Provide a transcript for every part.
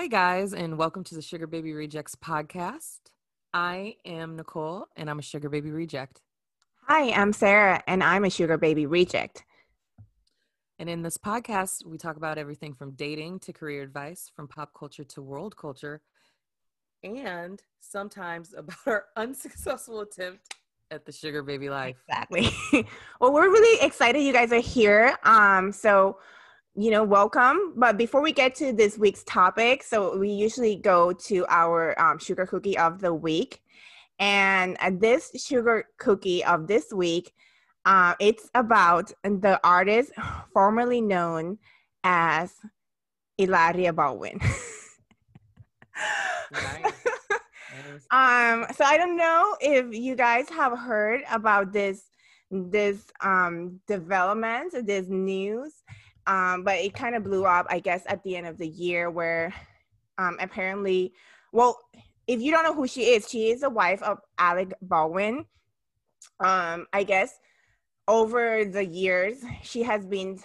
Hi, guys, and welcome to the Sugar Baby Rejects podcast. I am Nicole, and I'm a Sugar Baby Reject. Hi, I'm Sarah, and I'm a Sugar Baby Reject. And in this podcast, we talk about everything from dating to career advice, from pop culture to world culture, and sometimes about our unsuccessful attempt at the Sugar Baby life. Exactly. Well, we're really excited you guys are here. Welcome. But before we get to this week's topic, so we usually go to our sugar cookie of the week. And this sugar cookie of this week, it's about the artist formerly known as Hilaria Baldwin. Nice. So I don't know if you guys have heard about this development, this news. But it kind of blew up, I guess, at the end of the year where apparently, well, if you don't know who she is the wife of Alec Baldwin. I guess over the years, she has been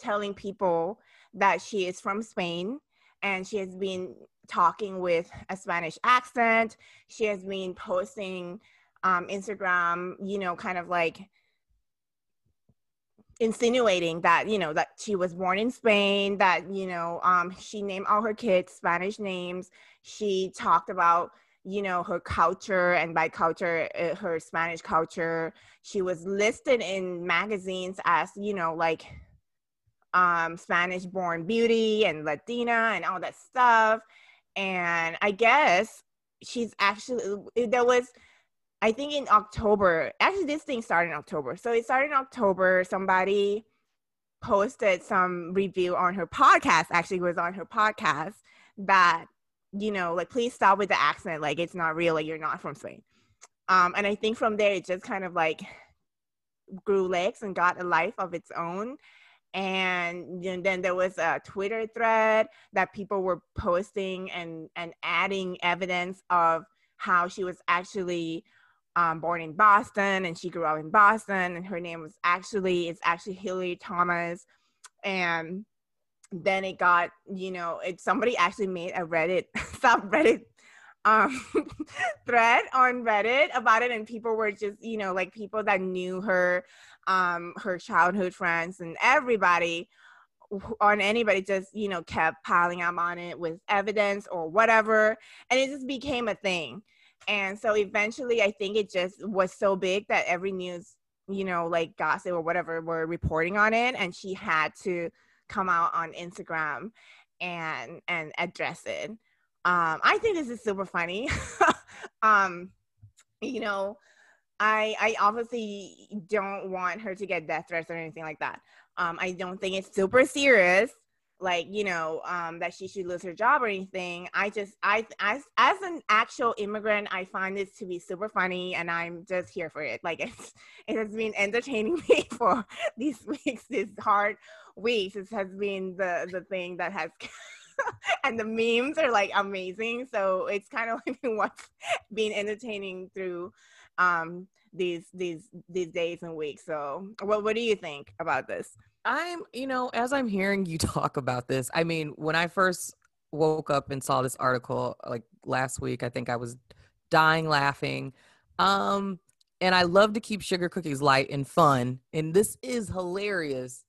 telling people that she is from Spain and she has been talking with a Spanish accent. She has been posting Instagram, kind of like insinuating that that she was born in Spain, that she named all her kids Spanish names. She talked about her culture, and by culture her Spanish culture. She was listed in magazines as Spanish born beauty and Latina and all that stuff. And I guess she's actually in October. Actually, this thing started in October. So it started in October. Somebody posted some review on her podcast. Actually, it was on her podcast that, please stop with the accent. Like, it's not real. Like, you're not from Spain. And I think from there, it just kind of, grew legs and got a life of its own. And then there was a Twitter thread that people were posting and adding evidence of how she was actually born in Boston, and she grew up in Boston, and her name was actually Hillary Thomas. And then it got, somebody actually made a Reddit subreddit thread on Reddit about it, and people were just, people that knew her, her childhood friends, and everybody on anybody just, kept piling up on it with evidence or whatever, and it just became a thing. And so eventually, I think it just was so big that every news, gossip or whatever, were reporting on it. And she had to come out on Instagram and address it. I think this is super funny. I obviously don't want her to get death threats or anything like that. I don't think it's super serious, that she should lose her job or anything. As an actual immigrant, I find this to be super funny, and I'm just here for it. It has been entertaining me for these weeks, these hard weeks. This has been the thing that has, and the memes are amazing. So it's kind of what's been entertaining through these days and weeks. So what do you think about this? As I'm hearing you talk about this, when I first woke up and saw this article last week, I think I was dying laughing. And I love to keep sugar cookies light and fun, and this is hilarious,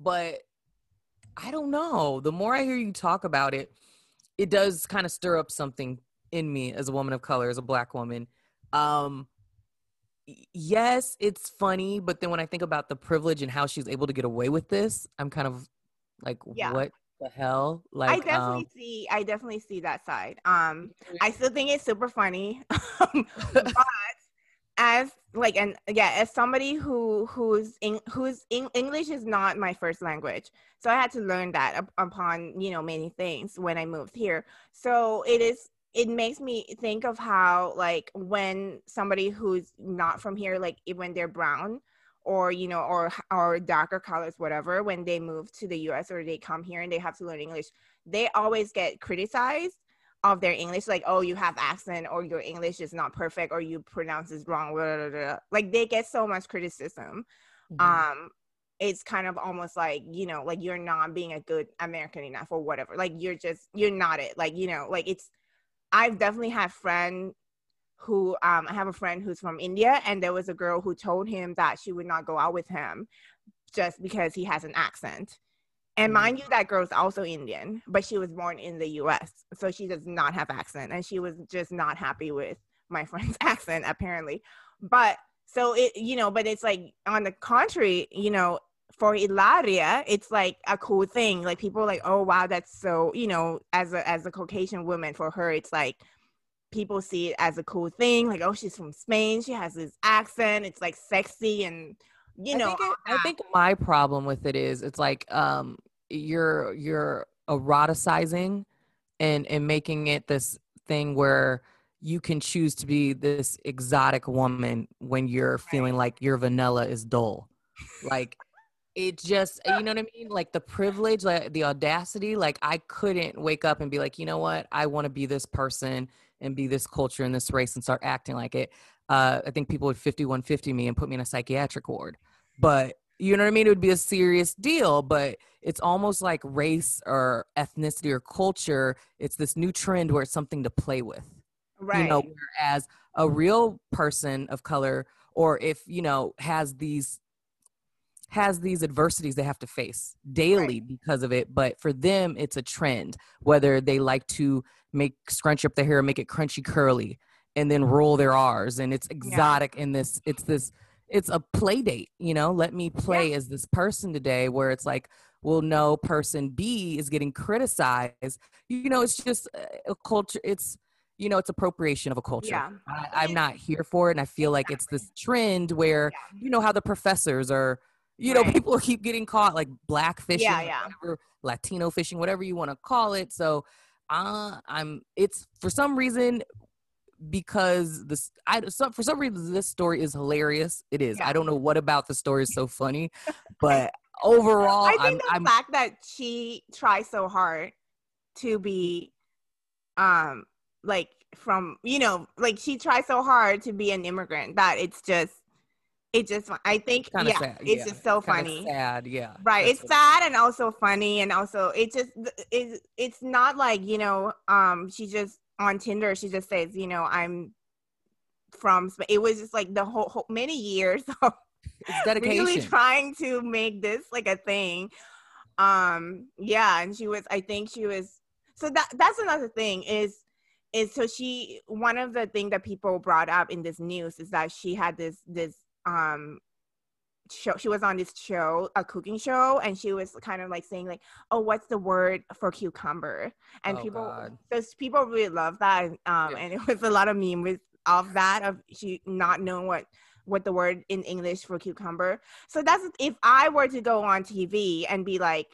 but I don't know. The more I hear you talk about it, it does kind of stir up something in me as a woman of color, as a Black woman. Yes, it's funny, but then when I think about the privilege and how she's able to get away with this, I'm kind of what the hell? I definitely see that side. I still think it's super funny, but as somebody whose English is not my first language, so I had to learn that upon many things when I moved here. So it is. It makes me think of how, when somebody who's not from here, when they're brown or, or darker colors, whatever, when they move to the U.S. or they come here and they have to learn English, they always get criticized of their English. Oh, you have accent, or your English is not perfect, or you pronounce this wrong. Blah, blah, blah. They get so much criticism. Mm-hmm. it's kind of almost like, you know, like you're not being a good American enough or whatever. Like you're not it. Like, you know, like it's, I've definitely had friend who, I have a friend who's from India, and there was a girl who told him that she would not go out with him just because he has an accent. And mind you, that girl's also Indian, but she was born in the U.S., so she does not have accent. And she was just not happy with my friend's accent, apparently. But so it, you know, but it's like, on the contrary, you know, for Hilaria, it's like a cool thing. Like people are like, oh, wow, that's so, you know, as a Caucasian woman, for her, it's like people see it as a cool thing. Like, oh, she's from Spain. She has this accent. It's like sexy. And, you know, I think my problem with it is it's like, you're eroticizing and making it this thing where you can choose to be this exotic woman when you're feeling like your vanilla is dull. Like it just, you know what I mean? Like the privilege, like the audacity, like I couldn't wake up and be like, you know what? I want to be this person and be this culture and this race and start acting like it. I think people would 5150 me and put me in a psychiatric ward, but you know what I mean? It would be a serious deal, but it's almost like race or ethnicity or culture. It's this new trend where it's something to play with, right? You know, whereas a real person of color, or if, you know, has these adversities they have to face daily because of it. But for them, it's a trend, whether they like to scrunch up their hair, make it crunchy curly, and then roll their R's. And it's exotic in this, it's a play date, you know, let me play as this person today, where it's like, well, no, person B is getting criticized. You know, it's just a culture. It's, you know, it's appropriation of a culture. Yeah. I'm not here for it. And I feel like it's this trend where, you know, how the professors are, you know, people keep getting caught, like black fishing, whatever, Latino fishing, whatever you want to call it. So it's for some reason, because for some reason this story is hilarious. It is. I don't know what about the story is so funny, but overall, I think the fact that she tries so hard to be, like from, you know, like she tries so hard to be an immigrant that it's just. I think sad. It's just so funny. Sad, yeah. Right. That's it's sad and also funny, and also it just it's not like, you know, she just. On Tinder, she just says, you know, I'm from, it was just like the whole many years of dedication, really trying to make this like a thing. And she was, I think she was, so that's another thing is so she, one of the things that people brought up in this news is that she had this show, she was on this show, a cooking show, and she was kind of like saying like, oh, what's the word for cucumber? And people really love that. And it was a lot of memes of that, of she not knowing what the word in English for cucumber. So that's, if I were to go on TV and be like,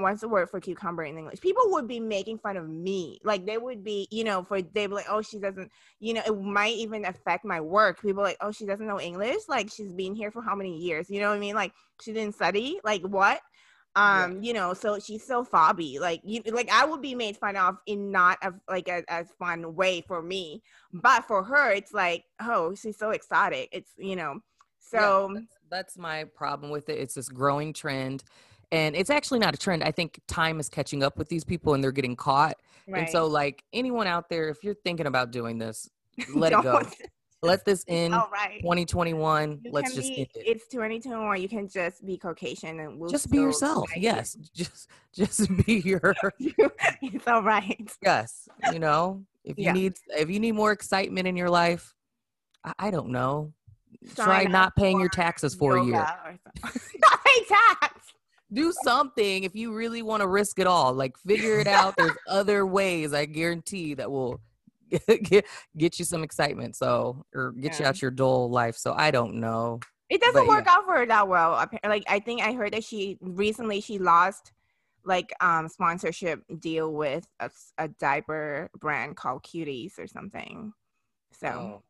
what's the word for cucumber in English? People would be making fun of me. Like they would be, you know, they'd be like, oh, she doesn't, you know, it might even affect my work. People like, oh, she doesn't know English. Like she's been here for how many years? You know what I mean? Like she didn't study, like what? You know, so she's so fobby. Like you, like I would be made fun of in not a, like a fun way for me, but for her, it's like, oh, she's so exotic. It's, you know, so that's my problem with it. It's this growing trend. And it's actually not a trend. I think time is catching up with these people and they're getting caught. Right. And so like anyone out there, if you're thinking about doing this, let it go. Let this end 2021. Let's just end it. It's 2021. You can just be Caucasian and we'll just be yourself. Yes. Just be your It's all right. Yes. You know, if you need more excitement in your life, I don't know. Try not paying your taxes for a year. Not pay tax. Do something if you really want to risk it all. Like figure it out. There's other ways, I guarantee, that will get you some excitement. So, or get you out your dull life. So I don't know. It doesn't work out for her that well. Like I think I heard that she recently lost like sponsorship deal with a diaper brand called Cuties or something. So.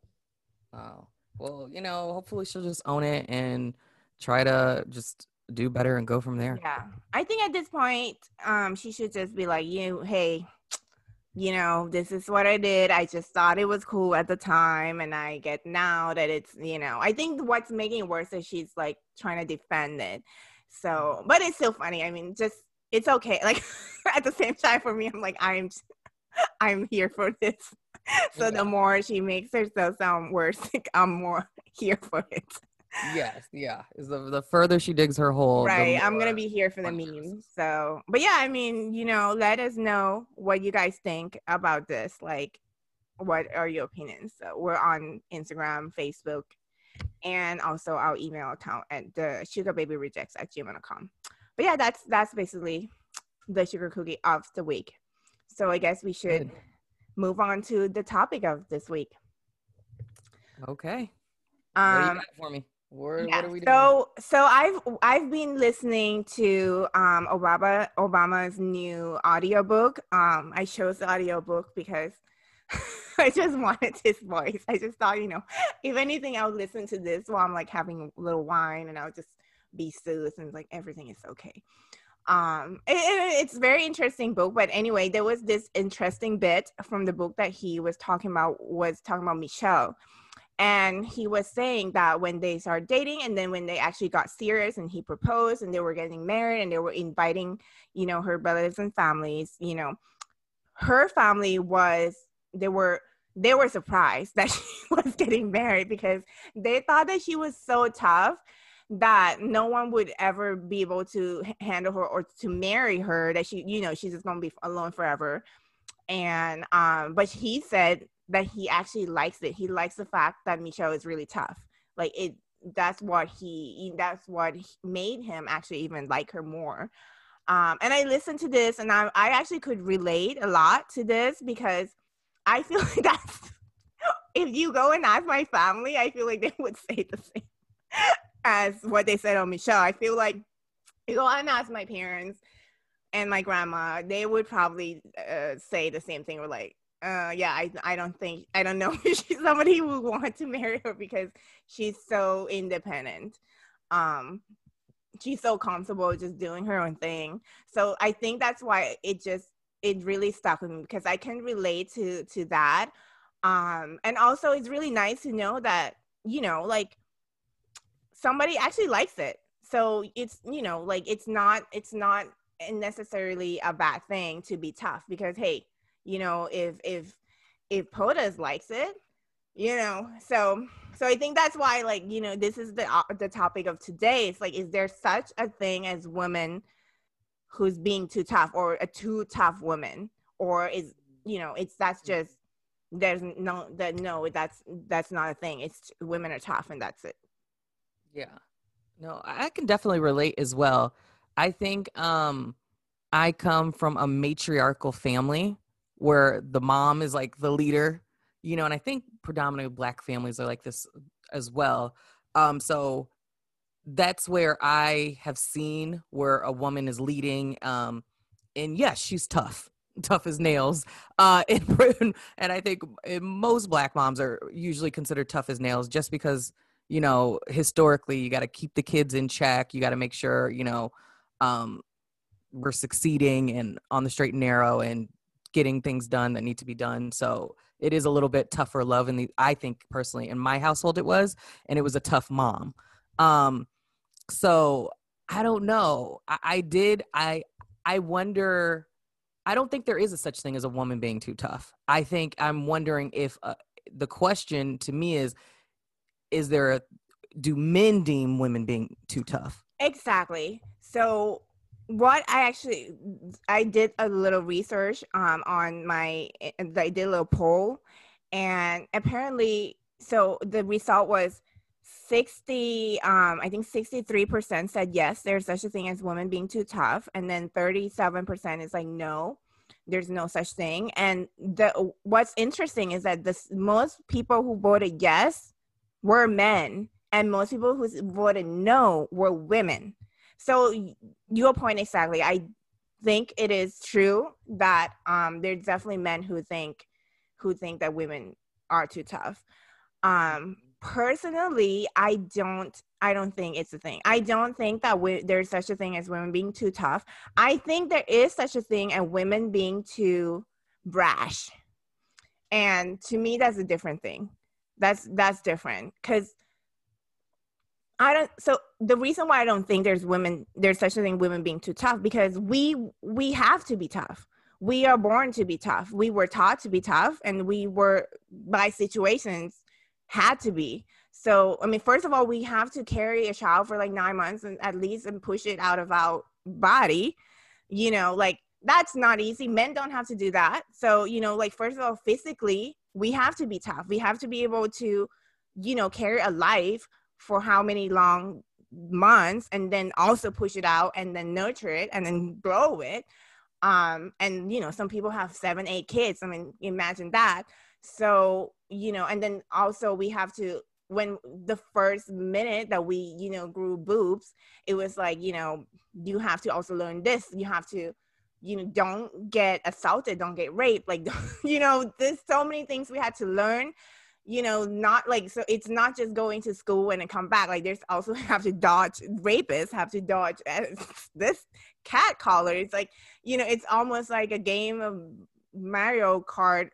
Oh. Well, you know, hopefully she'll just own it and try to just do better and go from there. Yeah. I think at this point, she should just be like, hey, you know, this is what I did. I just thought it was cool at the time. And I get now that it's, you know, I think what's making it worse is she's like trying to defend it. So, but it's still funny. I mean, just, it's okay. Like, at the same time for me, I'm like, I'm here for this. So yeah. The more she makes herself sound worse, like, I'm more here for it. Yes, yeah. The further she digs her hole, right? I'm gonna be here for the memes. So, but yeah, I mean, you know, let us know what you guys think about this. Like, what are your opinions? So we're on Instagram, Facebook, and also our email account at the sugarbabyrejects@gmail.com. But yeah, that's basically the sugar cookie of the week. So I guess we should move on to the topic of this week. Okay. What do you got for me? What are we doing? So I've been listening to Obama's new audiobook. I chose the audiobook because I just wanted his voice. I just thought, you know, if anything, I would listen to this while I'm like having a little wine, and I'll just be soothed and like everything is okay. It's very interesting book, but anyway, there was this interesting bit from the book that he was talking about Michelle. And he was saying that when they started dating, and then when they actually got serious and he proposed and they were getting married and they were inviting, you know, her relatives and families, you know, her family they were surprised that she was getting married, because they thought that she was so tough that no one would ever be able to handle her or to marry her, that she, you know, she's just going to be alone forever. And, but he said that he actually likes it. He likes the fact that Michelle is really tough. Like, it, that's what made him actually even like her more. And I listened to this, and I actually could relate a lot to this, because I feel like that's, if you go and ask my family, I feel like they would say the same as what they said on Michelle. I feel like you go and ask my parents and my grandma, they would probably say the same thing. We're like, I don't know if she's somebody who would want to marry her, because she's so independent. She's so comfortable just doing her own thing. So I think that's why it really stuck with me, because I can relate to that. And also it's really nice to know that, you know, like somebody actually likes it. So it's, you know, like it's not necessarily a bad thing to be tough, because, hey, you know, if POTUS likes it, you know, so I think that's why, like, you know, this is the topic of today. It's like, is there such a thing as women who's being too tough, or a too tough woman, or is, you know, it's, that's just, there's no, that, no, that's not a thing. It's, women are tough and that's it. Yeah, no, I can definitely relate as well. I think I come from a matriarchal family where the mom is like the leader, you know, and I think predominantly Black families are like this as well. So that's where I have seen where a woman is leading. And yes, she's tough as nails. And I think most Black moms are usually considered tough as nails, just because, you know, historically you got to keep the kids in check. You got to make sure, you know, we're succeeding and on the straight and narrow and getting things done that need to be done. So it is a little bit tougher love. And I think personally in my household, it was, and it was a tough mom. So I don't know. I wonder, I don't think there is a such thing as a woman being too tough. I think I'm wondering if the question to me is there do men deem women being too tough? Exactly. So what I did a little research I did a little poll, and apparently, so the result was 63% said yes, there's such a thing as women being too tough, and then 37% is like no, there's no such thing. And what's interesting is that most people who voted yes were men, and most people who voted no were women. So your point exactly. I think it is true that there's definitely men who think that women are too tough. Personally, I don't think it's a thing. I don't think that there's such a thing as women being too tough. I think there is such a thing as women being too brash, and to me, that's a different thing. That's different, because So the reason why I don't think there's such a thing, women being too tough, because we have to be tough. We are born to be tough. We were taught to be tough, and we were, by situations, had to be. So, I mean, first of all, we have to carry a child for like 9 months and at least, and push it out of our body, you know, like that's not easy. Men don't have to do that. So, you know, like, first of all, physically, we have to be tough. We have to be able to, you know, carry a life for how many long months, and then also push it out, and then nurture it, and then grow it. And, you know, some people have 7, 8 kids. I mean, imagine that. So, you know, and then also we have to, when the first minute that we, you know, grew boobs, it was like, you know, you have to also learn this. You have to, you know, don't get assaulted, don't get raped. Like, you know, there's so many things we had to learn, you know, not like, so it's not just going to school and then come back. Like, there's also have to dodge rapists, have to dodge this cat collar. It's like, you know, it's almost like a game of Mario Kart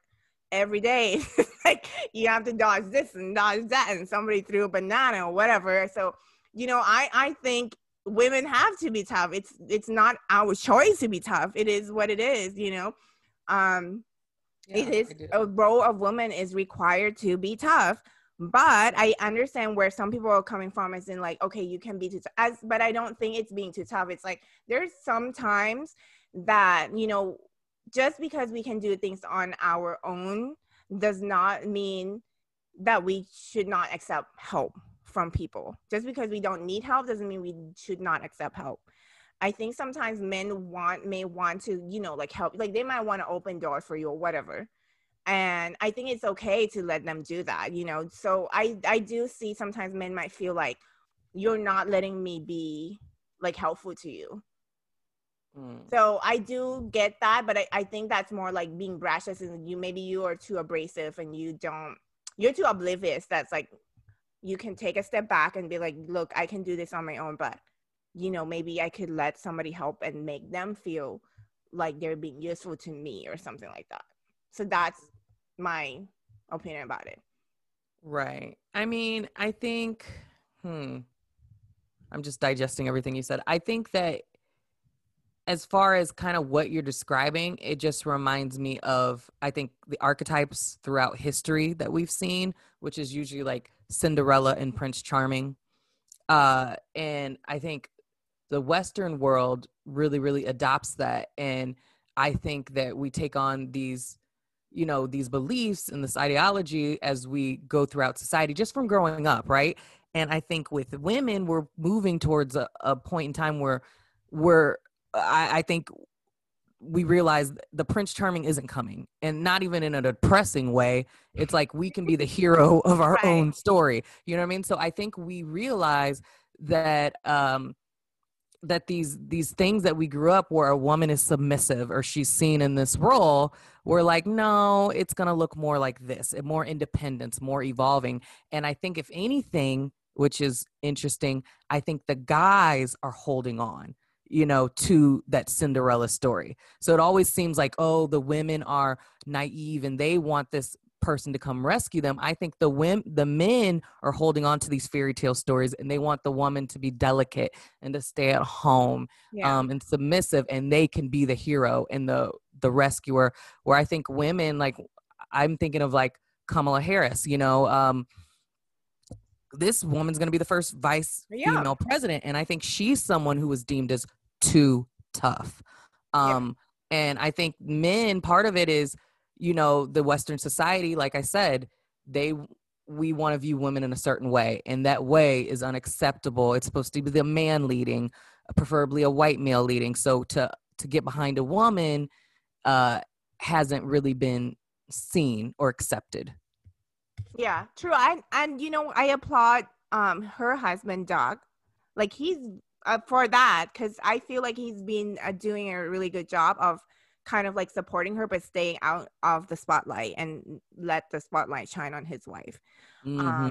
every day. Like, you have to dodge this and dodge that, and somebody threw a banana or whatever. So, you know, I think women have to be tough. It's not our choice to be tough. It is what it is, you know. Yeah, it is a role of woman is required to be tough. But I understand where some people are coming from, as in like, okay, you can be too tough. But I don't think it's being too tough. It's like, there's sometimes that, you know, just because we can do things on our own does not mean that we should not accept help from people. Just because we don't need help doesn't mean we should not accept help. I think sometimes men may want to, you know, like help, like they might want to open doors for you or whatever. And I think it's okay to let them do that, you know? So I do see sometimes men might feel like, you're not letting me be like helpful to you. So I do get that, but I think that's more like being brash, as in maybe you are too abrasive, and you're too oblivious. That's like, you can take a step back and be like, look, I can do this on my own, but you know, maybe I could let somebody help and make them feel like they're being useful to me or something like that. So that's my opinion about it. Right. I mean, I think, I'm just digesting everything you said. I think that as far as kind of what you're describing, it just reminds me of, I think, the archetypes throughout history that we've seen, which is usually like Cinderella and Prince Charming. And I think the Western world really, really adopts that. And I think that we take on these, you know, these beliefs and this ideology as we go throughout society just from growing up, right? And I think with women, we're moving towards a point in time where I think we realize the Prince Charming isn't coming, and not even in a depressing way. It's like, we can be the hero of our own story. You know what I mean? So I think we realize that, that these things that we grew up where a woman is submissive or she's seen in this role, we're like, no, it's going to look more like this, more independence, more evolving. And I think if anything, which is interesting, I think the guys are holding on, you know, to that Cinderella story. So it always seems like, oh, the women are naive and they want this person to come rescue them. I think the men are holding on to these fairy tale stories, and they want the woman to be delicate and to stay at home, and submissive, and they can be the hero and the rescuer. Where I think women, like, I'm thinking of like Kamala Harris, you know, this woman's going to be the first vice female president. And I think she's someone who was deemed as too tough. And I think men, part of it is, you know, the Western society, like I said, we want to view women in a certain way. And that way is unacceptable. It's supposed to be the man leading, preferably a white male leading. So to get behind a woman hasn't really been seen or accepted. Yeah, true. And you know, I applaud her husband, Doug. Like, he's for that, because I feel like he's been doing a really good job of kind of like supporting her, but staying out of the spotlight and let the spotlight shine on his wife. And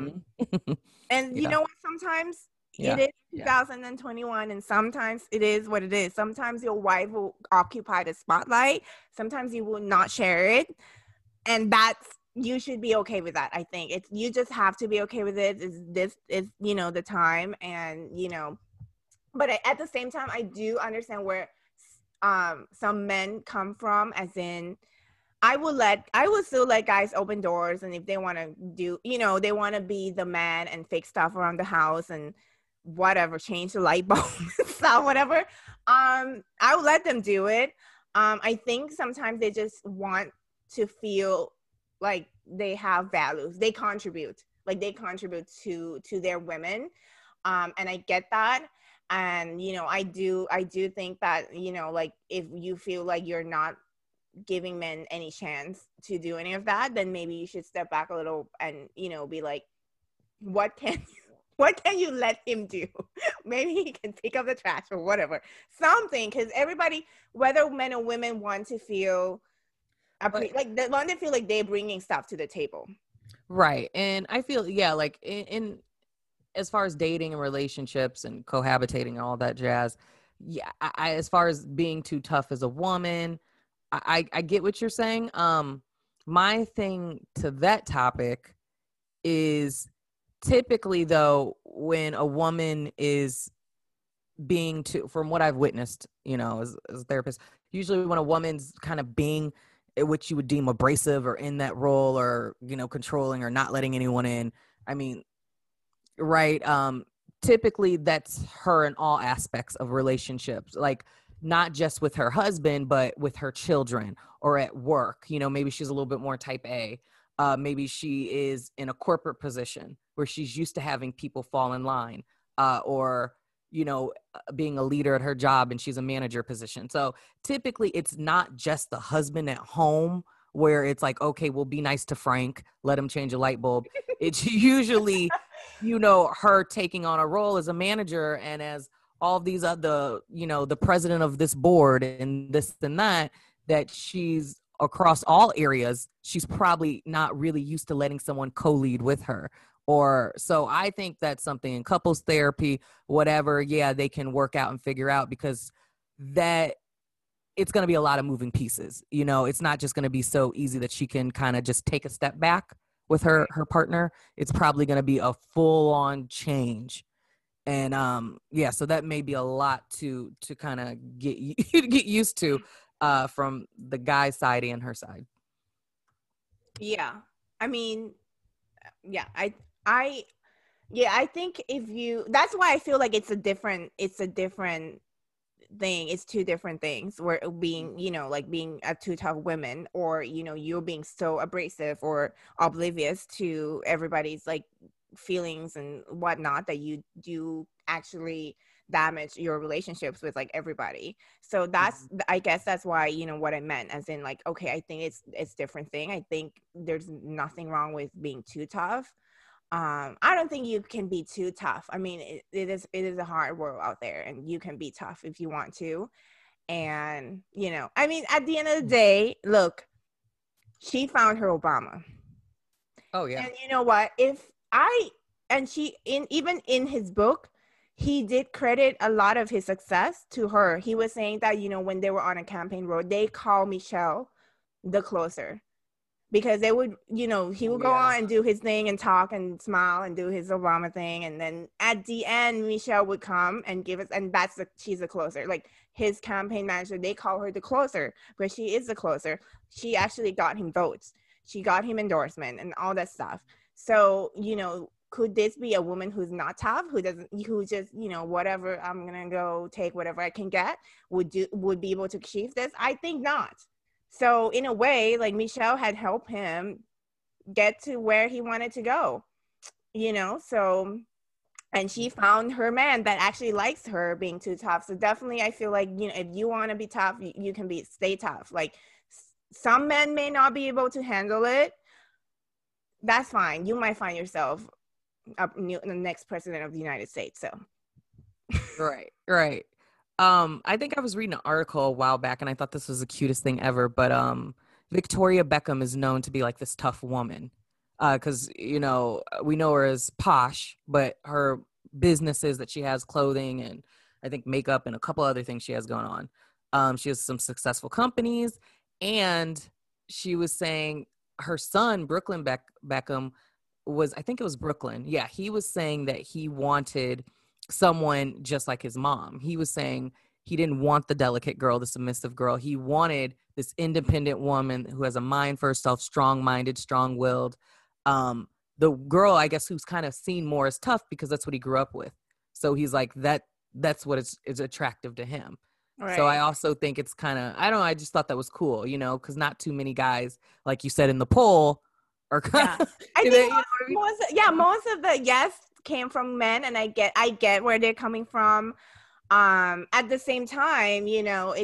you know what? Sometimes it is 2021, and sometimes it is what it is. Sometimes your wife will occupy the spotlight. Sometimes you will not share it. And that's you should be okay with that. I think it's, you just have to be okay with it. This is, you know, the time, and, you know, but at the same time, I do understand where some men come from, as in, I would still let guys open doors, and if they want to do, you know, they want to be the man and fix stuff around the house and whatever, change the light bulb, stuff, whatever. I would let them do it. I think sometimes they just want to feel like they have values. They contribute, to their women. And I get that. And, you know, I do think that, you know, like, if you feel like you're not giving men any chance to do any of that, then maybe you should step back a little and, you know, be like, what can you let him do? Maybe he can pick up the trash or whatever, something. Because everybody, whether men or women, want to feel they want to feel like they're bringing stuff to the table, right? And I feel, yeah, like in as far as dating and relationships and cohabitating and all that jazz, yeah, I as far as being too tough as a woman, I get what you're saying. My thing to that topic is, typically though, when a woman is being too, from what I've witnessed, you know, as a therapist, usually when a woman's kind of being what you would deem abrasive or in that role, or, you know, controlling or not letting anyone in, I mean, right. Typically that's her in all aspects of relationships, like not just with her husband, but with her children or at work. You know, maybe she's a little bit more type A. Maybe she is in a corporate position where she's used to having people fall in line, or, you know, being a leader at her job and she's a manager position. So typically it's not just the husband at home where it's like, okay, we'll be nice to Frank, let him change a light bulb. It's usually, you know, her taking on a role as a manager and as all these other, you know, the president of this board and this and that she's across all areas. She's probably not really used to letting someone co-lead with her. Or so I think that's something in couples therapy, whatever. Yeah, they can work out and figure out, because that it's going to be a lot of moving pieces. You know, it's not just going to be so easy that she can kind of just take a step back with her partner. It's probably going to be a full on change. And yeah, so that may be a lot to kind of get used to from the guy's side and her side. Yeah, I mean. Yeah, I think if you, that's why I feel like it's a different thing. It's two different things, where being, you know, like being a too tough woman, or, you know, you're being so abrasive or oblivious to everybody's like feelings and whatnot, that you do actually damage your relationships with like everybody. So that's, I guess that's why, you know, what I meant, as in like, okay, I think it's different thing. I think there's nothing wrong with being too tough. I don't think you can be too tough. I mean, it is a hard world out there, and you can be tough if you want to. And, you know, I mean, at the end of the day, look, she found her Obama. Oh yeah. And you know what? Even in his book, he did credit a lot of his success to her. He was saying that, you know, when they were on a campaign road, they call Michelle the closer, because they would, you know, he would go on and do his thing and talk and smile and do his Obama thing. And then at the end, Michelle would come and give us, and she's the closer. Like his campaign manager, they call her the closer, but she is the closer. She actually got him votes. She got him endorsement and all that stuff. So, you know, could this be a woman who's not tough, who just, you know, whatever, I'm going to go take whatever I can get, would be able to achieve this? I think not. So in a way, like Michelle had helped him get to where he wanted to go, you know? So, and she found her man that actually likes her being too tough. So definitely I feel like, you know, if you want to be tough, you can stay tough. Like some men may not be able to handle it. That's fine. You might find yourself the next president of the United States. So, right. I think I was reading an article a while back, and I thought this was the cutest thing ever. But Victoria Beckham is known to be like this tough woman, because, you know, we know her as posh, but her businesses that she has, clothing and I think makeup and a couple other things she has going on. She has some successful companies, and she was saying her son, Brooklyn Beckham, was, I think it was Brooklyn. Yeah, he was saying that he wanted someone just like his mom. He was saying he didn't want the delicate girl, the submissive girl. He wanted this independent woman who has a mind for herself, strong-minded, strong-willed. The girl, I guess, who's kind of seen more as tough because that's what he grew up with. So he's like, that's what is attractive to him. Right. So I also think it's kind of, I don't know, I just thought that was cool, you know, because not too many guys, like you said in the poll, are kind of. I think most of the yes came from men, and I get where they're coming from. At the same time, you know,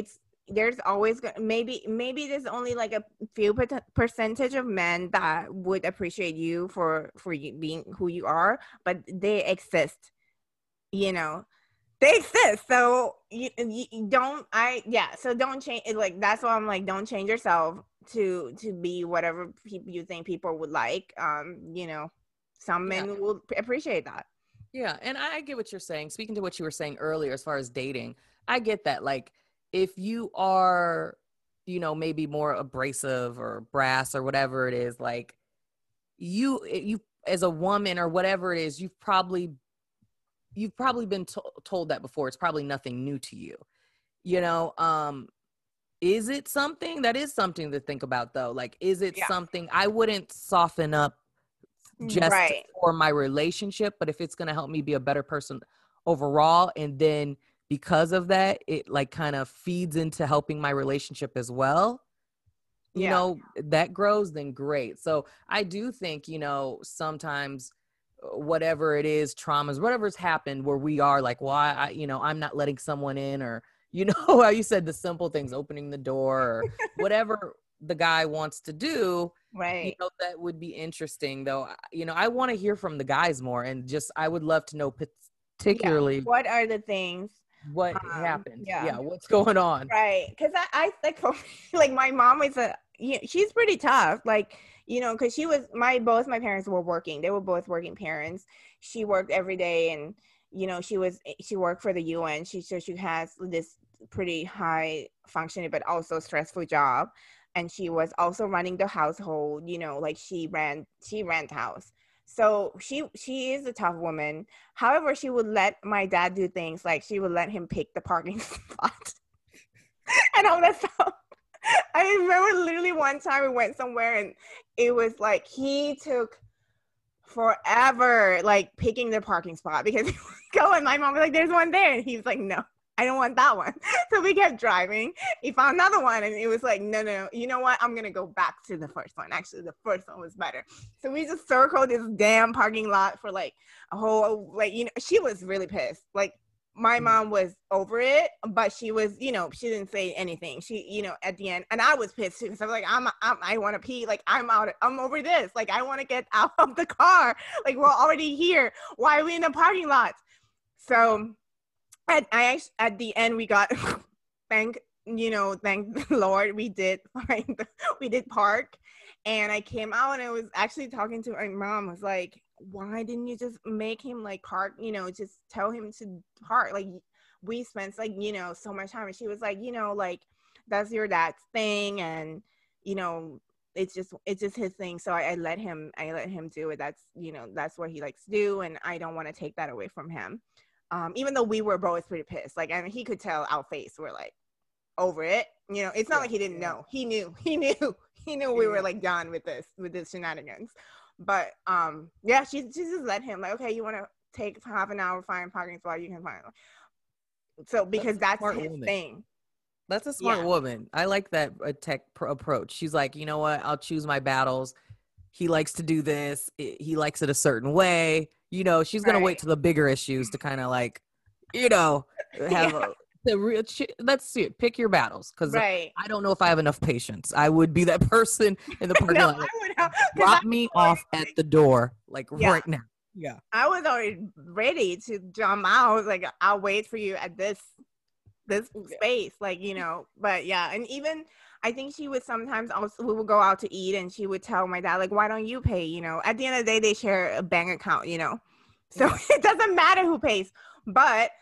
there's always maybe there's only like a few percentage of men that would appreciate you for you being who you are, but they exist, you know, they exist. So don't change it. Like, that's why I'm like, don't change yourself to be whatever you think people would like. You know, some men will appreciate that. Yeah. And I get what you're saying. Speaking to what you were saying earlier, as far as dating, I get that. Like, if you are, you know, maybe more abrasive or brass or whatever it is, like you as a woman or whatever it is, you've probably been told that before. It's probably nothing new to you, you know? Is it something that is something to think about though? Like, is it something I wouldn't soften up just for my relationship, but if it's going to help me be a better person overall, and then because of that, it like kind of feeds into helping my relationship as well, you know, that grows, then great. So I do think, you know, sometimes whatever it is, traumas, whatever's happened where we are like, well, I, you know, I'm not letting someone in, or, you know, how you said the simple things, opening the door or whatever the guy wants to do. Right. You know, that would be interesting though. You know, I want to hear from the guys more, and just, I would love to know particularly. Yeah. What are the things? What happened? Yeah. What's going on? Right. Cause I like my mom is she's pretty tough. Like, you know, cause she was both my parents were working. They were both working parents. She worked every day, and, you know, she worked for the UN. She has this pretty high functioning, but also stressful job. And she was also running the household, you know, like she ran the house. So she is a tough woman. However, she would let my dad do things, like she would let him pick the parking spot. And all that stuff. I remember literally one time we went somewhere, and it was like he took forever like picking the parking spot, because he would go and my mom was like, there's one there, and he was like, no, I don't want that one. So we kept driving. He found another one, and it was like, no, you know what? I'm going to go back to the first one. Actually, the first one was better. So we just circled this damn parking lot for like a whole, like, you know, she was really pissed. Like, my mom was over it, but she was, you know, she didn't say anything. She, you know, at the end, and I was pissed too, because I was like, I want to pee. Like, I'm over this. Like, I want to get out of the car. Like, we're already here. Why are we in the parking lot? So at the end, we got, thank the Lord, we did park. And I came out, and I was actually talking to my mom. I was like, why didn't you just make him like park, you know, just tell him to park? Like, we spent like, you know, so much time. And she was like, you know, like, that's your dad's thing. And, you know, it's just his thing. So I let him do it. That's, you know, that's what he likes to do. And I don't want to take that away from him. Even though we were both pretty pissed, like, I mean, he could tell our face, we're like over it, you know, it's not like he didn't know. He knew we were like done with this shenanigans, but, she just let him, like, okay, you want to take half an hour, find parking spot, you can find it. So, because that's his woman. Thing. That's a smart woman. I like that approach. She's like, you know what? I'll choose my battles. He likes to do this. He likes it a certain way. You know, she's going to wait till the bigger issues to kind of like, you know, have the real, let's see it. Pick your battles. Cause I don't know if I have enough patience. I would be that person in the parking lot. Drop me off at the door. Like right now. Yeah. I was already ready to jump out. I was like, I'll wait for you at this space. Like, you know, but yeah. And even, I think she would sometimes also, we would go out to eat, and she would tell my dad, like, why don't you pay? You know, at the end of the day, they share a bank account, you know, so it doesn't matter who pays, but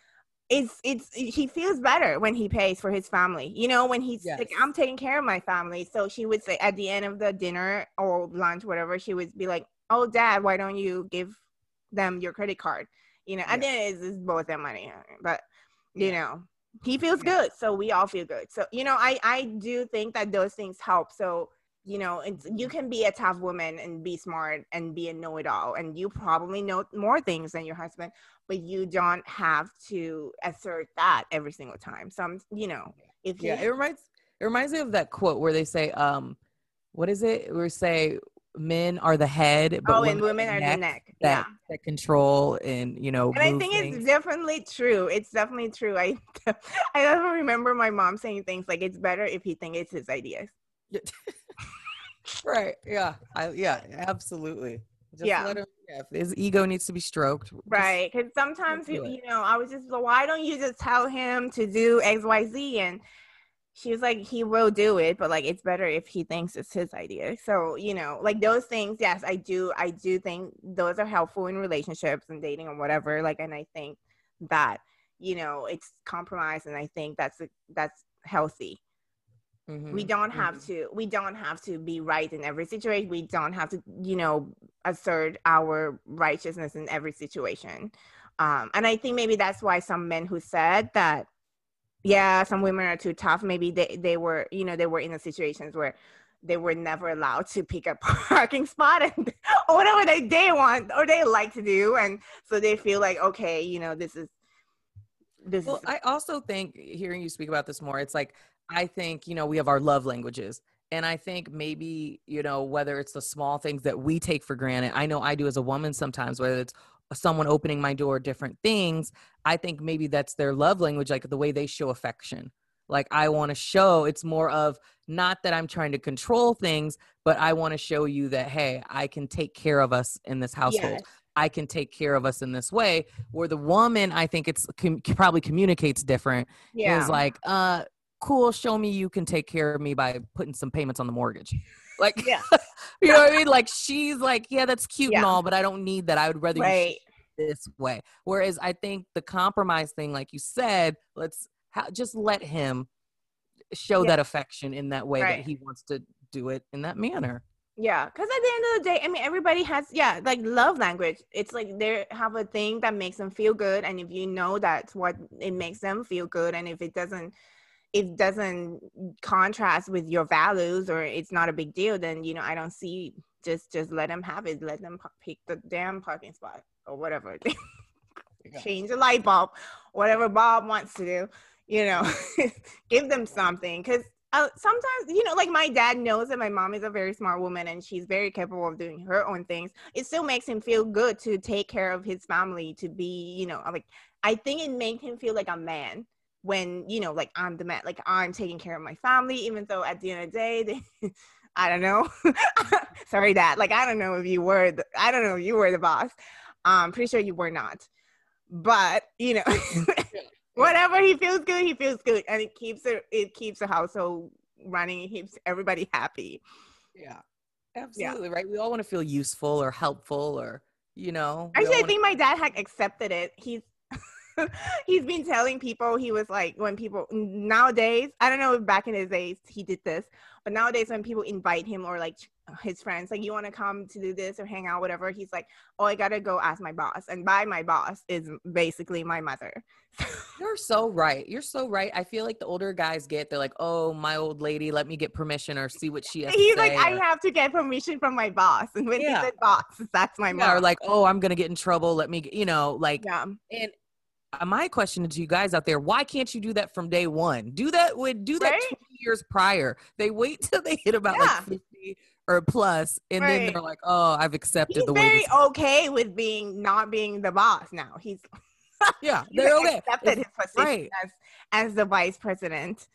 he feels better when he pays for his family. You know, when he's yes. like, I'm taking care of my family. So she would say at the end of the dinner or lunch, whatever, she would be like, oh, Dad, why don't you give them your credit card? You know, and then it's both their money. But, you know, he feels good. So we all feel good. So, you know, I do think that those things help. So, you know, it's, you can be a tough woman and be smart and be a know-it-all. And you probably know more things than your husband, but you don't have to assert that every single time. So, you know, if you... Yeah, it reminds me of that quote where they say, what is it? We say men are the head, but women are the neck. That control and, you know... And I think it's definitely true. It's definitely true. I don't remember my mom saying things like, it's better if he thinks it's his ideas. Right. Yeah. Yeah. Absolutely. Just let him, if his ego needs to be stroked. Right. Because sometimes, you know, I was just like, why don't you just tell him to do X, Y, Z? And she was like, he will do it, but like, it's better if he thinks it's his idea. So, you know, like those things. Yes, I do think those are helpful in relationships and dating and whatever. Like, and I think that, you know, it's compromise, and I think that's healthy. Mm-hmm. We don't have to. We don't have to be right in every situation. We don't have to, you know, assert our righteousness in every situation. And I think maybe that's why some men who said that, yeah, some women are too tough. Maybe they were, you know, they were in the situations where they were never allowed to pick a parking spot and or whatever they want or they like to do, and so they feel like, okay, you know, this. Well, I also think hearing you speak about this more, it's like, I think, you know, we have our love languages, and I think maybe, you know, whether it's the small things that we take for granted, I know I do as a woman sometimes, whether it's someone opening my door, different things, I think maybe that's their love language, like the way they show affection. Like, I want to show, it's more of not that I'm trying to control things, but I want to show you that, hey, I can take care of us in this household. Yes. I can take care of us in this way, where the woman, I think it's probably communicates different. Yeah. Is like, cool, show me you can take care of me by putting some payments on the mortgage. Like, yeah. You know what I mean? Like, she's like, yeah, that's cute and all, but I don't need that. I would rather you this way. Whereas I think the compromise thing, like you said, just let him show that affection in that way that he wants to do it in that manner. Yeah, because at the end of the day, I mean, everybody has, like love language. It's like they have a thing that makes them feel good. And if you know that's what it makes them feel good, and if it doesn't contrast with your values or it's not a big deal, then, you know, I don't see, just let them have it. Let them pick the damn parking spot or whatever. Change the light bulb, whatever Bob wants to do, you know, give them something. Cause sometimes, you know, like my dad knows that my mom is a very smart woman and she's very capable of doing her own things. It still makes him feel good to take care of his family, to be, you know, like, I think it made him feel like a man. When, you know, like, I'm the man, like, I'm taking care of my family, even though at the end of the day, I don't know. Sorry, Dad. Like, I don't know if you were the boss. I'm pretty sure you were not. But, you know, whatever, he feels good. And it keeps the household running. It keeps everybody happy. Yeah, absolutely. Yeah. Right. We all want to feel useful or helpful or, you know. Actually, I think my dad had accepted it. He's been telling people, he was like, when people nowadays, I don't know if back in his days he did this, but nowadays when people invite him or like his friends, like, you want to come to do this or hang out, whatever, he's like, oh, I gotta go ask my boss. And by my boss is basically my mother. You're so right. You're so right. I feel like the older guys get, they're like, oh, my old lady, let me get permission or see what she has to say. He's like, I have to get permission from my boss. And when he said boss, that's my mom. Or like, oh, I'm gonna get in trouble. Let me, you know, like, and my question to you guys out there, why can't you do that from day one? Do that right? 20 years prior. They wait till they hit about like 50 or plus, and then they're like, oh, I've accepted the way. He's very okay with not being the boss now. He's they're okay. Accepted his position as the vice president.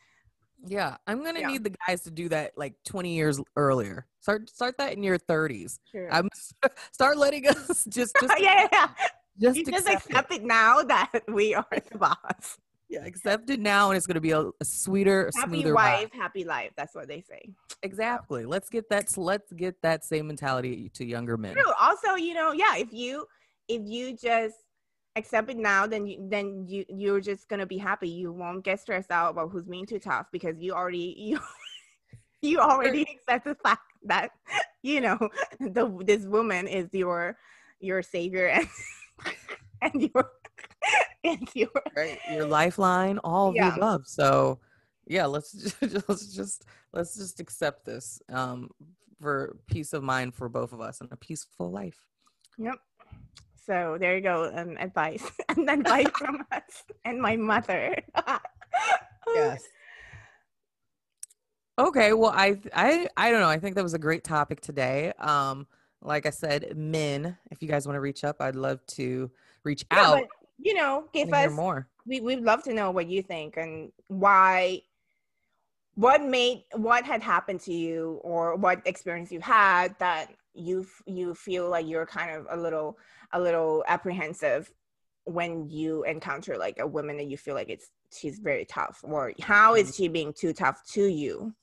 Yeah, I'm gonna need the guys to do that like 20 years earlier. Start that in your 30s. Sure. Start letting us just Just accept it now that we are the boss. Yeah, accept it now, and it's going to be a sweeter, smoother wife, happy life. That's what they say. Exactly. Let's get that same mentality to younger men. True. Also, you know, if you just accept it now, then you're just gonna be happy. You won't get stressed out about who's being too tough, because you already accept the fact that, you know, this woman is your savior and your right, your lifeline, all of the above. So yeah, let's just accept this for peace of mind for both of us and a peaceful life. Yep. So there you go, advice and advice from us and my mother. Yes. Okay, well, I don't know. I think that was a great topic today. Like I said, men, if you guys want to reach up, I'd love to reach out. But, you know, give us more. We'd love to know what you think and why. What had happened to you, or what experience you had that you feel like you're kind of a little apprehensive when you encounter like a woman that you feel like she's very tough, or how is she being too tough to you?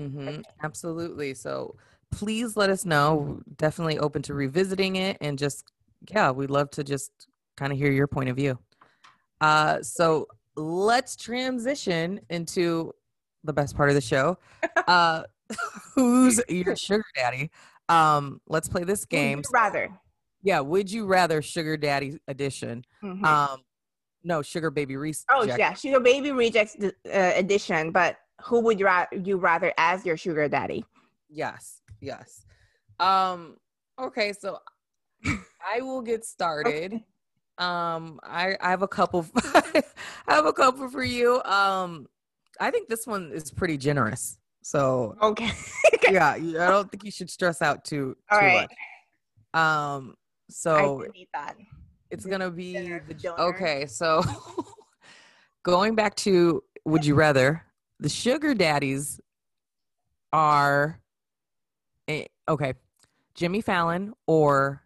Mm-hmm. Absolutely. So please let us know. Definitely open to revisiting it, and just, yeah, we'd love to just kind of hear your point of view. So let's transition into the best part of the show. Who's your sugar daddy? Let's play this game. Would you rather? Yeah, would you rather sugar daddy edition? Mm-hmm. No, sugar baby rejects. Oh yeah, sugar baby rejects edition. But who would you rather as your sugar daddy? Yes. Okay, so I will get started. Okay. I have a couple. I have a couple for you. I think this one is pretty generous. So okay. Yeah, I don't think you should stress out too much. So I need that. It's going to be okay. So going back to would you rather, the sugar daddies are okay, Jimmy Fallon or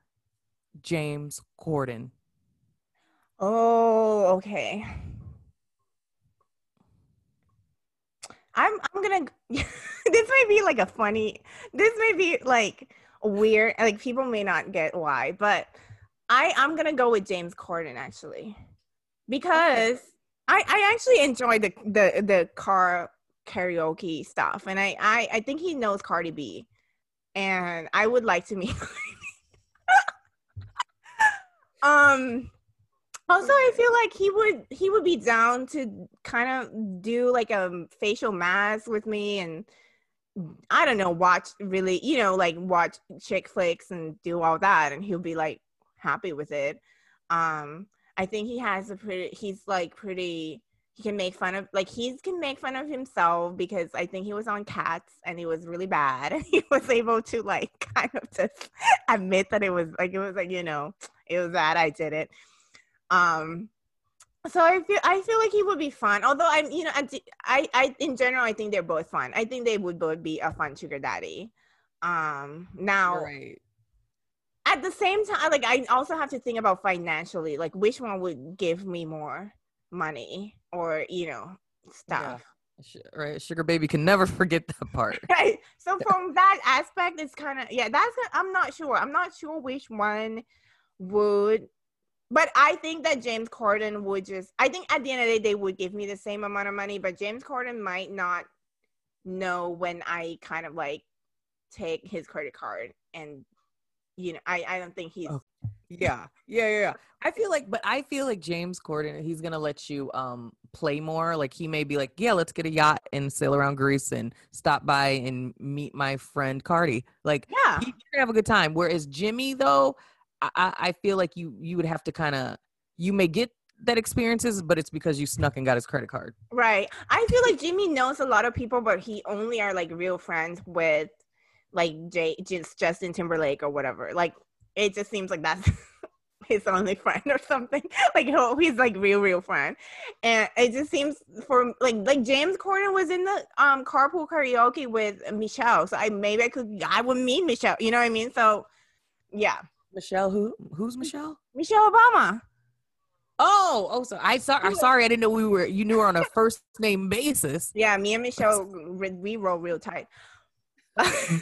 James Corden. Oh, okay. I'm gonna this may be weird, like people may not get why, but I'm gonna go with James Corden actually, because I actually enjoy the car karaoke stuff, and I think he knows Cardi B, and I would like to meet Cardi B. Also, I feel like he would be down to kind of do like a facial mask with me, and I don't know, watch chick flicks and do all that, and he'll be like happy with it. I think he can make fun of himself, because I think he was on Cats and it was really bad, and he was able to like kind of just admit that it was that I did it. So I feel like he would be fun. Although in general, I think they're both fun. I think they would both be a fun sugar daddy. Now, right. At the same time, like I also have to think about financially, like which one would give me more money or, you know, stuff. Yeah. Right. Sugar baby can never forget that part. Right. So from that aspect, it's kind of, I'm not sure. I'm not sure which one would. But I think that James Corden would I think at the end of the day, they would give me the same amount of money, but James Corden might not know when I kind of like take his credit card, and, you know, I don't think he's. Oh. Yeah. I feel like James Corden, he's going to let you play more. Like he may be like, yeah, let's get a yacht and sail around Greece and stop by and meet my friend Cardi. Like, yeah, you're going to have a good time. Whereas Jimmy, though, I feel like you would have to kind of, you may get that experiences, but it's because you snuck and got his credit card. Right. I feel like Jimmy knows a lot of people, but he only are like real friends with like Justin Timberlake or whatever. Like it just seems like that's his only friend or something. Like he's like real friend. And it just seems for like James Corden was in the carpool karaoke with Michelle. So I would meet Michelle, you know what I mean? So yeah. Michelle, who's Michelle? Michelle Obama. Oh, so I'm sorry, I didn't know you knew her on a first name basis. Yeah, me and Michelle, we roll real tight. I've seen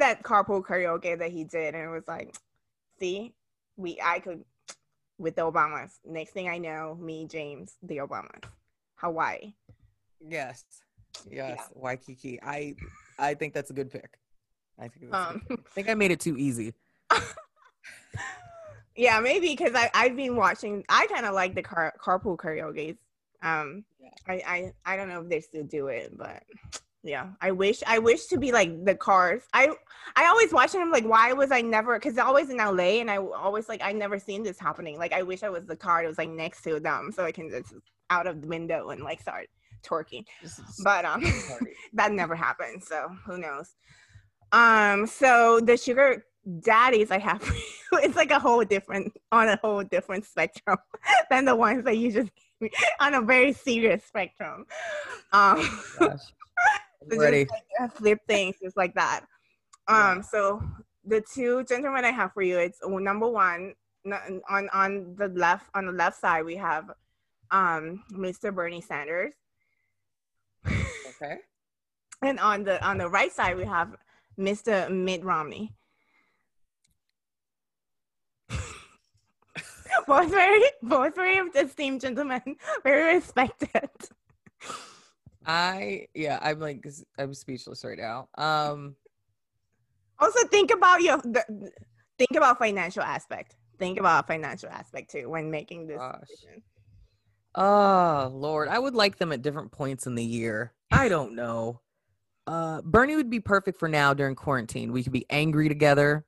that carpool karaoke that he did, and it was like, see, I could with the Obamas. Next thing I know, me, James, the Obamas. Hawaii. Yes. Yes. Yeah. Waikiki. I think that's a good pick. I think I made it too easy. Yeah, maybe because I've been watching. I kind of like the carpool karaoke. I don't know if they still do it, but yeah, I wish to be like the Cars. I always watch them. Like, why was I never? Because always in LA, and I always like I never seen this happening. Like, I wish I was the car that was like next to them, so I can just out of the window and like start twerking. But that never happened. So who knows? So the sugar daddies I have for you, it's like a whole different spectrum than the ones that you just gave me, on a very serious spectrum. So ready. Just like flip things just like that. Yeah. So the two gentlemen I have for you, it's number one on the left side we have Mr. Bernie Sanders. Okay. And on the right side we have Mr. Mitt Romney. Both very esteemed gentlemen, very respected. I'm speechless right now. Also think about financial aspect. Think about financial aspect too when making this decision. Oh Lord, I would like them at different points in the year. I don't know. Bernie would be perfect for now during quarantine. We could be angry together.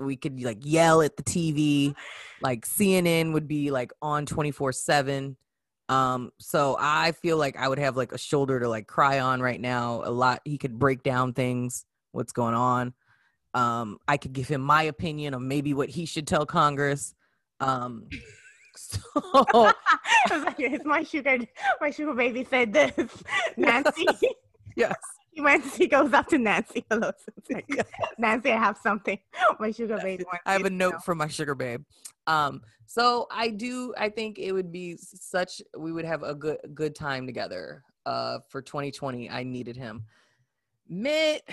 We could like yell at the TV. Like CNN would be like on 24/7. So I feel like I would have like a shoulder to like cry on right now. A lot. He could break down things, what's going on. I could give him my opinion on maybe what he should tell Congress. So it's my sugar baby said this. Nancy. Yes. Nancy goes up to Nancy. Hello, like, yes. Nancy, I have something. My sugar babe. I have a note from my sugar babe. So I think it would be we would have a good time together. For 2020, I needed him. Mitt.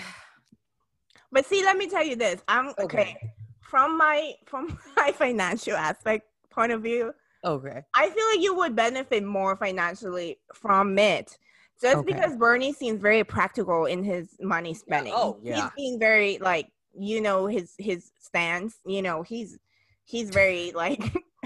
But see, let me tell you this. I'm okay. From my financial aspect point of view. Okay. I feel like you would benefit more financially from Mitt. Because Bernie seems very practical in his money spending. Oh, yeah. He's being very, like, you know, his stance. You know, he's very, like,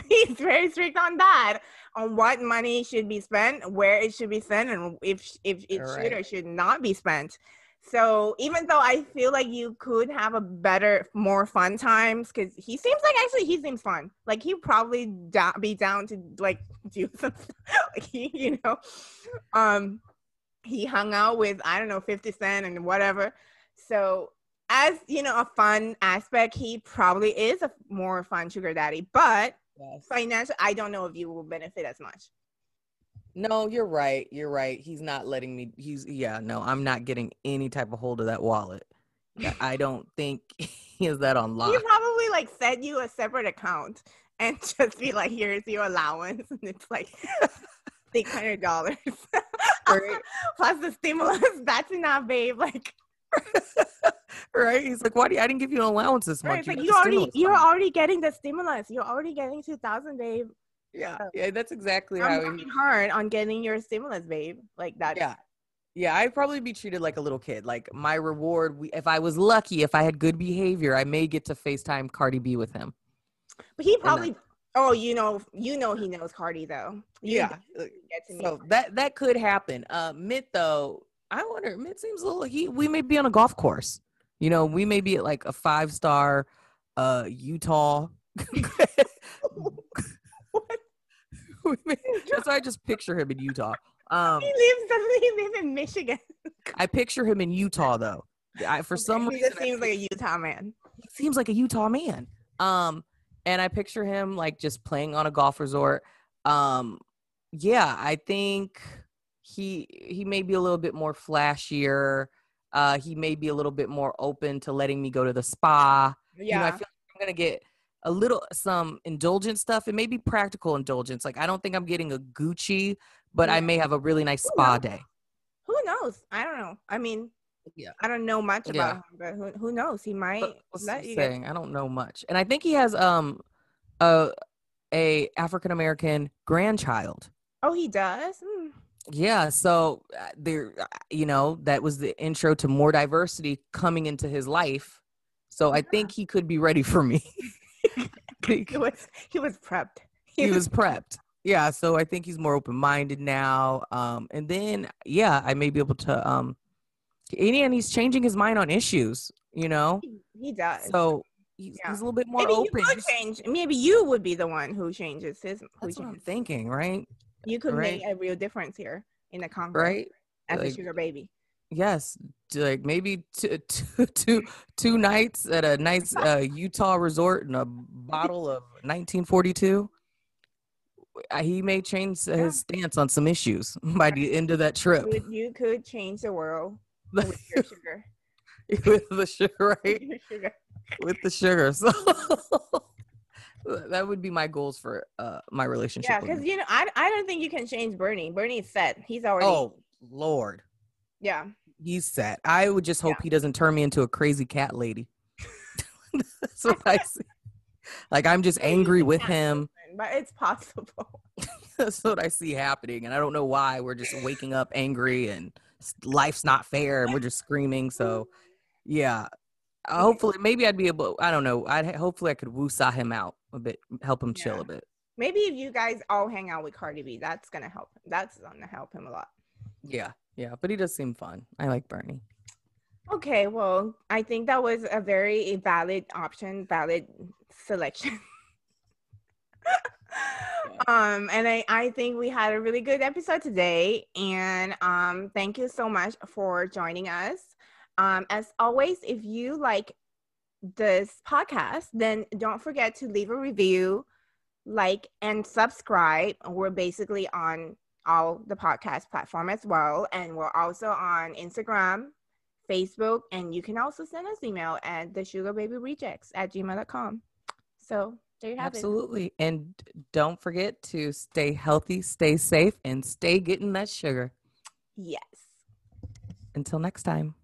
he's very strict on that, on what money should be spent, where it should be spent, and if it should or should not be spent. So even though I feel like you could have a better, more fun times, because he seems like he seems fun. Like he'd probably be down to like do some stuff, like he, you know. He hung out with, I don't know, 50 Cent and whatever. So as, you know, a fun aspect, he probably is a more fun sugar daddy. But financially, I don't know if you will benefit as much. No, you're right. You're right. He's not letting me. I'm not getting any type of hold of that wallet. I don't think he has that on lock. He probably like set you a separate account and just be like, here's your allowance. And it's like $600. Right. Plus the stimulus, that's enough, babe. Like, right? He's like, I didn't give you an allowance this month. It's like you're already getting the stimulus. You're already getting $2,000, babe. Yeah, yeah, that's exactly how. I'm working hard on getting your stimulus, babe. Like that. Yeah, yeah. I'd probably be treated like a little kid. Like my reward, if I was lucky, if I had good behavior, I may get to FaceTime Cardi B with him. But he probably. Oh, you know, he knows Cardi though. So that could happen. Mitt though, I wonder. Mitt seems a little. We may be on a golf course. You know, we may be at like a 5-star, Utah. That's why I just picture him in Utah. Doesn't he live in Michigan? I picture him in Utah though. For some reason, he seems like a Utah man. He seems like a Utah man. And I picture him like just playing on a golf resort. Yeah, I think he may be a little bit more flashier. He may be a little bit more open to letting me go to the spa. Yeah, you know, I feel like I'm gonna get some indulgent stuff. It may be practical indulgence. Like I don't think I'm getting a Gucci, but yeah. I may have a really nice spa day. Who knows? I don't know. I mean, yeah, I don't know much about him, but who knows? He might. But I don't know much. And I think he has a African American grandchild. Oh, he does? Mm. Yeah. So there, you know, that was the intro to more diversity coming into his life. So I think he could be ready for me. He was prepped. He was prepped. Yeah. So I think he's more open-minded now. And then, yeah, I may be able to, and he's changing his mind on issues, you know? He does. So he's a little bit more open. Maybe you would be the one who changes his. That's what I'm thinking, right? You could make a real difference here in the Congress, right? As a sugar baby. Yes, like maybe two nights at a nice Utah resort and a bottle of 1942. He may change his stance on some issues by the end of that trip. You could change the world with your sugar. With the sugar, right? With the sugar. So that would be my goals for my relationship. Yeah, because, you know, I don't think you can change Bernie. Bernie's set. He's already. Oh, Lord. Yeah. He's set. I would just hope he doesn't turn me into a crazy cat lady. That's what I see. Like, I'm just angry with him. But it's possible. That's what I see happening. And I don't know why. We're just waking up angry and life's not fair and we're just screaming. So, yeah. Hopefully, maybe I'd be able, I don't know. Hopefully I could woosah him out a bit, help him chill a bit. Maybe if you guys all hang out with Cardi B, that's going to help. That's going to help him a lot. Yeah. Yeah, but he does seem fun. I like Bernie. Okay, well, I think that was a very valid option, valid selection. And I think we had a really good episode today. And thank you so much for joining us. As always, if you like this podcast, then don't forget to leave a review, like, and subscribe. We're basically on all the podcast platform as well, and we're also on Instagram, Facebook, and you can also send us email at thesugarbabyrejects@gmail.com. so there you have it. And don't forget to stay healthy, stay safe, and stay getting that sugar. Yes, until next time.